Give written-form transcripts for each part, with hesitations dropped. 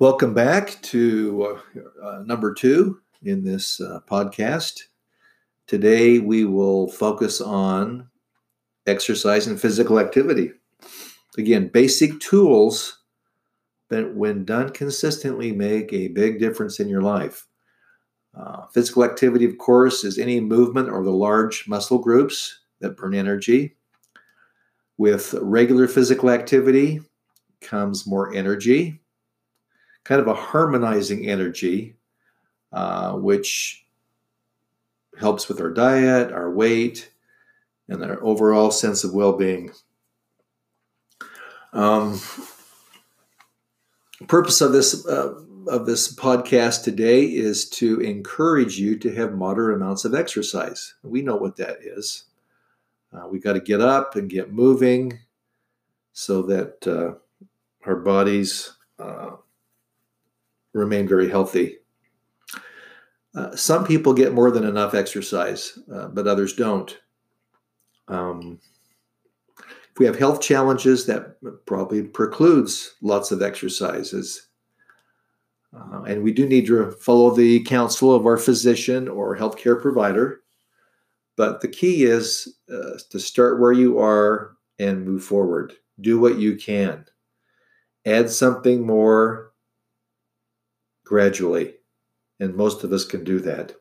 Welcome back to number two in this podcast. Today we will focus on exercise and physical activity. Again, basic tools that when done consistently make a big difference in your life. Physical activity, of course, is any movement or the large muscle groups that burn energy. With regular physical activity comes more energy, kind of a harmonizing energy, which helps with our diet, our weight, and our overall sense of well-being. Purpose of this podcast today is to encourage you to have moderate amounts of exercise. We know what that is. We've got to get up and get moving so that our bodies remain very healthy. Some people get more than enough exercise, but others don't. If we have health challenges, that probably precludes lots of exercises. And we do need to follow the counsel of our physician or healthcare provider. But the key is to start where you are and move forward. Do what you can. Add something more gradually. And most of us can do that.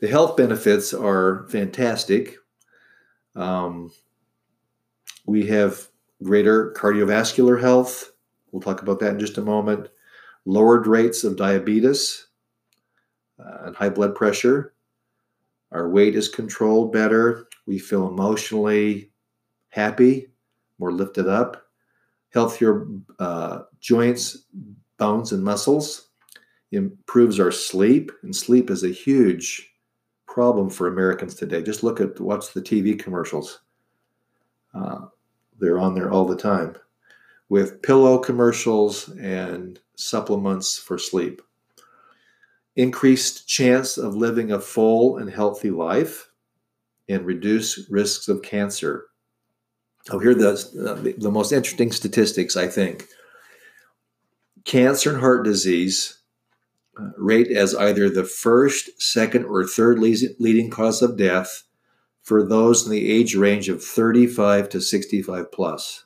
The health benefits are fantastic. We have greater cardiovascular health. We'll talk about that in just a moment. Lowered rates of diabetes and high blood pressure. Our weight is controlled better. We feel emotionally happy, more lifted up. Healthier joints, bones, and muscles. Improves our sleep, and sleep is a huge problem for Americans today. Just watch the TV commercials. They're on there all the time with pillow commercials and supplements for sleep. Increased chance of living a full and healthy life and reduce risks of cancer. Oh, here are the most interesting statistics, I think. Cancer and heart disease rate as either the first, second, or third leading cause of death for those in the age range of 35 to 65 plus.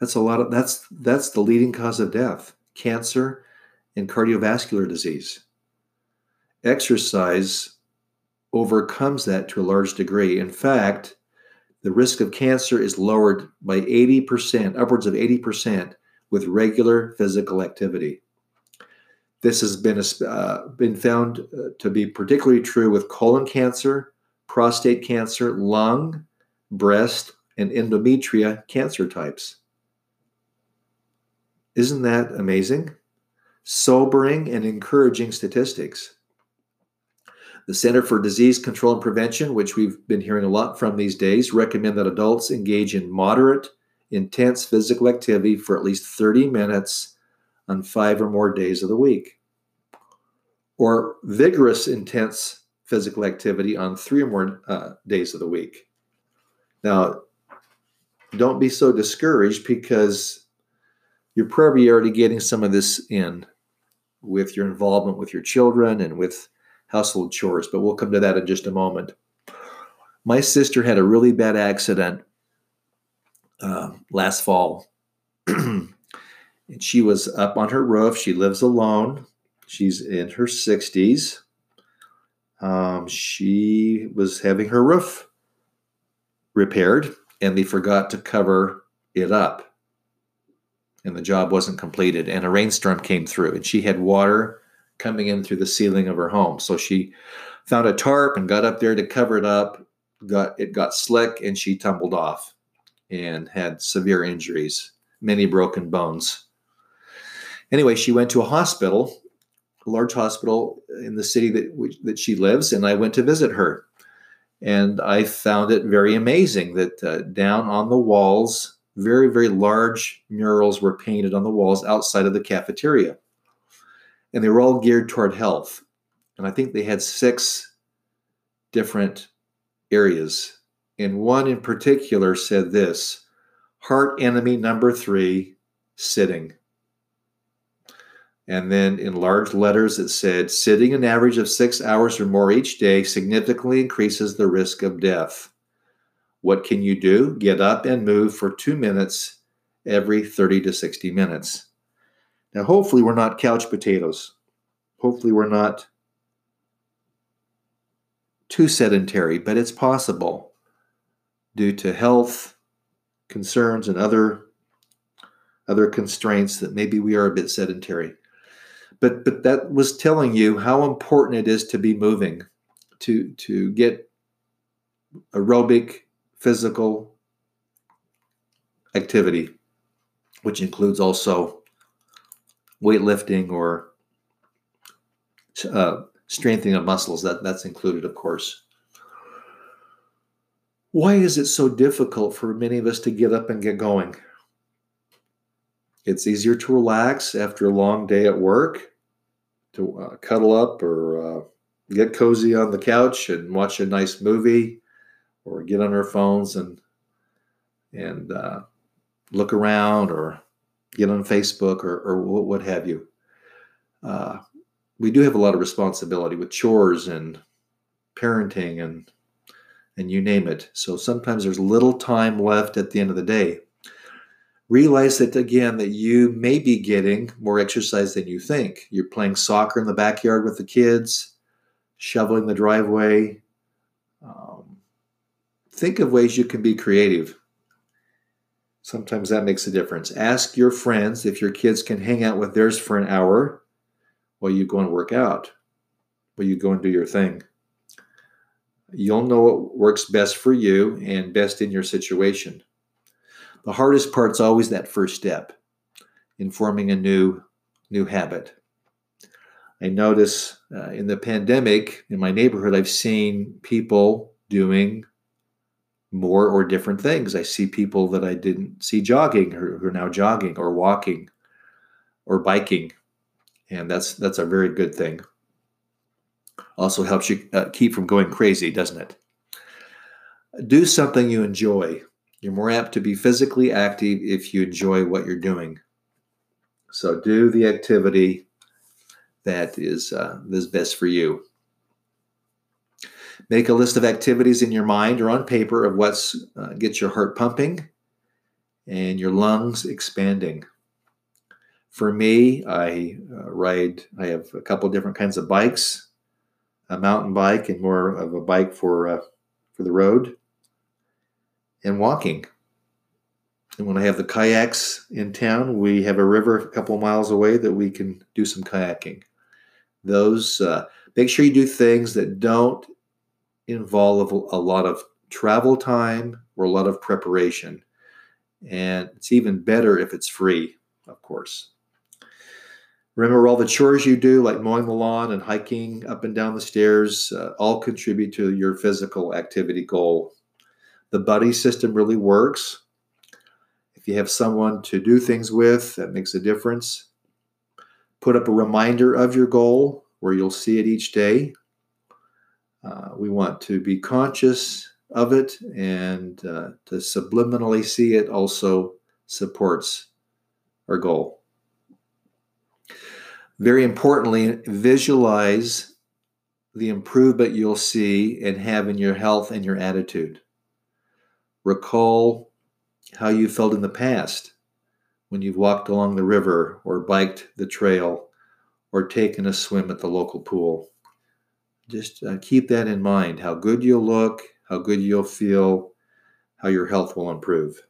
That's the leading cause of death, cancer and cardiovascular disease. Exercise overcomes that to a large degree. In fact, the risk of cancer is lowered by 80%, upwards of 80%, with regular physical activity. This has been found to be particularly true with colon cancer, prostate cancer, lung, breast, and endometrial cancer types. Isn't that amazing? Sobering and encouraging statistics. The Center for Disease Control and Prevention, which we've been hearing a lot from these days, recommend that adults engage in moderate, intense physical activity for at least 30 minutes on 5 or more days of the week, or vigorous, intense physical activity on 3 or more days of the week. Now, don't be so discouraged, because you're probably already getting some of this in with your involvement with your children and with household chores, but we'll come to that in just a moment. My sister had a really bad accident last fall. And she was up on her roof. She lives alone. She's in her 60s. She was having her roof repaired, and they forgot to cover it up. And the job wasn't completed, and a rainstorm came through, and she had water coming in through the ceiling of her home. So she found a tarp and got up there to cover it up. It got slick, and she tumbled off and had severe injuries, many broken bones. Anyway, she went to a hospital, a large hospital in the city that she lives, and I went to visit her. And I found it very amazing that down on the walls, very, very large murals were painted on the walls outside of the cafeteria. And they were all geared toward health. And I think they had 6 different areas. And one in particular said this: heart enemy number 3 sitting. And then in large letters, it said, sitting an average of 6 hours or more each day significantly increases the risk of death. What can you do? Get up and move for 2 minutes every 30 to 60 minutes. Now, hopefully we're not couch potatoes. Hopefully we're not too sedentary, but it's possible due to health concerns and other constraints that maybe we are a bit sedentary. But that was telling you how important it is to be moving, to get aerobic physical activity, which includes also weightlifting or strengthening of muscles. That's included, of course. Why is it so difficult for many of us to get up and get going? It's easier to relax after a long day at work, to cuddle up or get cozy on the couch and watch a nice movie, or get on our phones and look around, or get on Facebook or what have you. We do have a lot of responsibility with chores and parenting and you name it. So sometimes there's little time left at the end of the day. Realize that, again, that you may be getting more exercise than you think. You're playing soccer in the backyard with the kids, shoveling the driveway. Think of ways you can be creative. Sometimes that makes a difference. Ask your friends if your kids can hang out with theirs for an hour while you go and work out, while you go and do your thing. You'll know what works best for you and best in your situation. The hardest part's always that first step in forming a new habit. I notice in the pandemic in my neighborhood, I've seen people doing more or different things. I see people that I didn't see jogging who are now jogging or walking or biking. And that's a very good thing. Also helps you keep from going crazy, doesn't it? Do something you enjoy. You're more apt to be physically active if you enjoy what you're doing. So do the activity that is best for you. Make a list of activities in your mind or on paper of what gets your heart pumping and your lungs expanding. For me, I have a couple different kinds of bikes, a mountain bike and more of a bike for the road, and walking. And when I have the kayaks in town, we have a river a couple of miles away that we can do some kayaking. Those make sure you do things that don't involve a lot of travel time or a lot of preparation. And it's even better if it's free, of course. Remember, all the chores you do, like mowing the lawn and hiking up and down the stairs, all contribute to your physical activity goal. The buddy system really works. If you have someone to do things with, that makes a difference. Put up a reminder of your goal where you'll see it each day. We want to be conscious of it, and to subliminally see it also supports our goal. Very importantly, visualize the improvement you'll see and have in your health and your attitude. Recall how you felt in the past when you've walked along the river or biked the trail or taken a swim at the local pool. Just keep that in mind, how good you'll look, how good you'll feel, how your health will improve.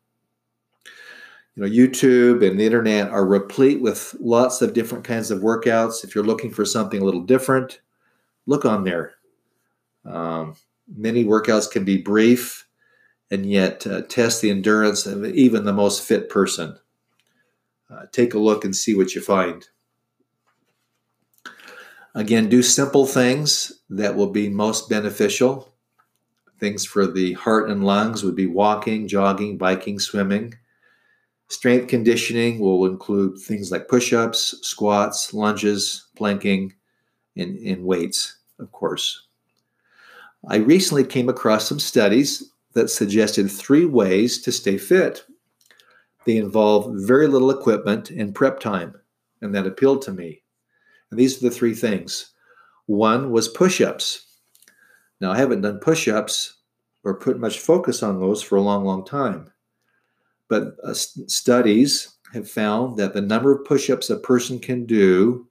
You know, YouTube and the internet are replete with lots of different kinds of workouts. If you're looking for something a little different, look on there. Many workouts can be brief and yet test the endurance of even the most fit person. Take a look and see what you find. Again, do simple things that will be most beneficial. Things for the heart and lungs would be walking, jogging, biking, swimming. Strength conditioning will include things like push-ups, squats, lunges, planking, and weights, of course. I recently came across some studies that suggested 3 ways to stay fit. They involve very little equipment and prep time, and that appealed to me. And these are the three things. One was push-ups. Now, I haven't done push-ups or put much focus on those for a long, long time. But studies have found that the number of push-ups a person can do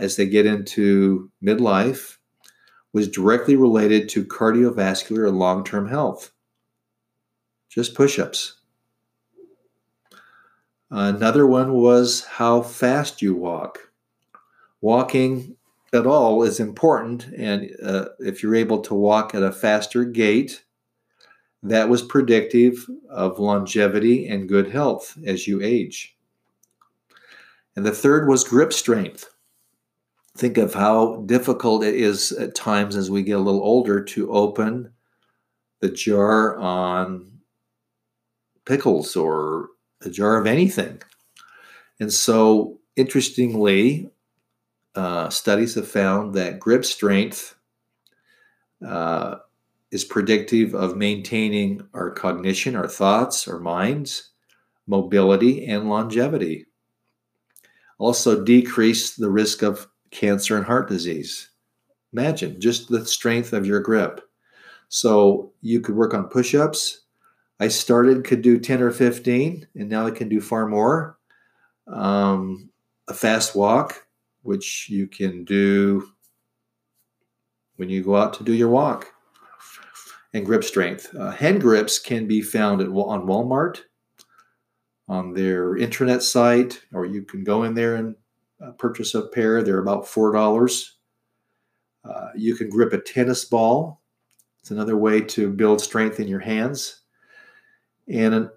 as they get into midlife was directly related to cardiovascular and long-term health. Just push-ups. Another one was how fast you walk. Walking at all is important, and if you're able to walk at a faster gait, that was predictive of longevity and good health as you age. And the third was grip strength. Think of how difficult it is at times as we get a little older to open the jar on pickles or a jar of anything. And so, interestingly, studies have found that grip strength is predictive of maintaining our cognition, our thoughts, our minds, mobility, and longevity. Also decrease the risk of cancer and heart disease. Imagine just the strength of your grip. So you could work on push-ups. I could do 10 or 15, and now I can do far more. A fast walk, which you can do when you go out to do your walk. And grip strength. Hand grips can be found on Walmart, on their internet site, or you can go in there and purchase a pair. They're about $4. You can grip a tennis ball. It's another way to build strength in your hands. And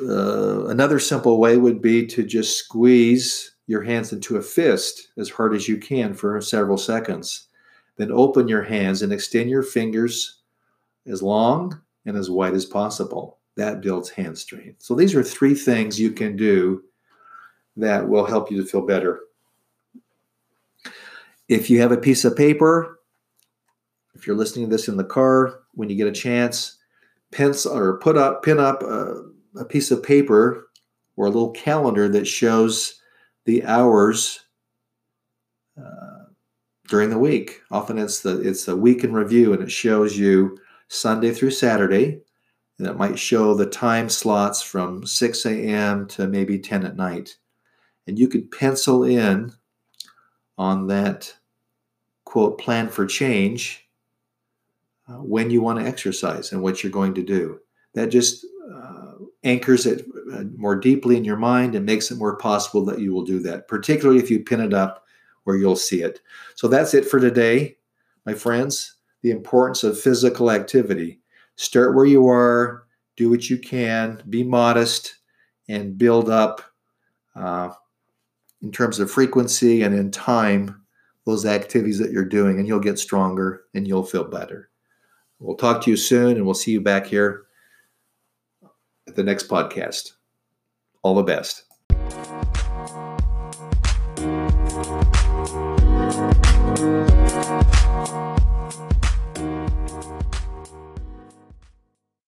another simple way would be to just squeeze your hands into a fist as hard as you can for several seconds. Then open your hands and extend your fingers as long and as wide as possible. That builds hand strength. So these are three things you can do that will help you to feel better. If you have a piece of paper, if you're listening to this in the car, when you get a chance, pin up a piece of paper or a little calendar that shows the hours during the week. Often it's a week in review, and it shows you Sunday through Saturday, and it might show the time slots from 6 a.m. to maybe 10 at night. And you could pencil in on that, quote, plan for change, when you want to exercise and what you're going to do. That just anchors it more deeply in your mind and makes it more possible that you will do that, particularly if you pin it up where you'll see it. So that's it for today, my friends. The importance of physical activity. Start where you are, do what you can, be modest, and build up in terms of frequency and in time those activities that you're doing, and you'll get stronger and you'll feel better. We'll talk to you soon, and we'll see you back here at the next podcast. All the best.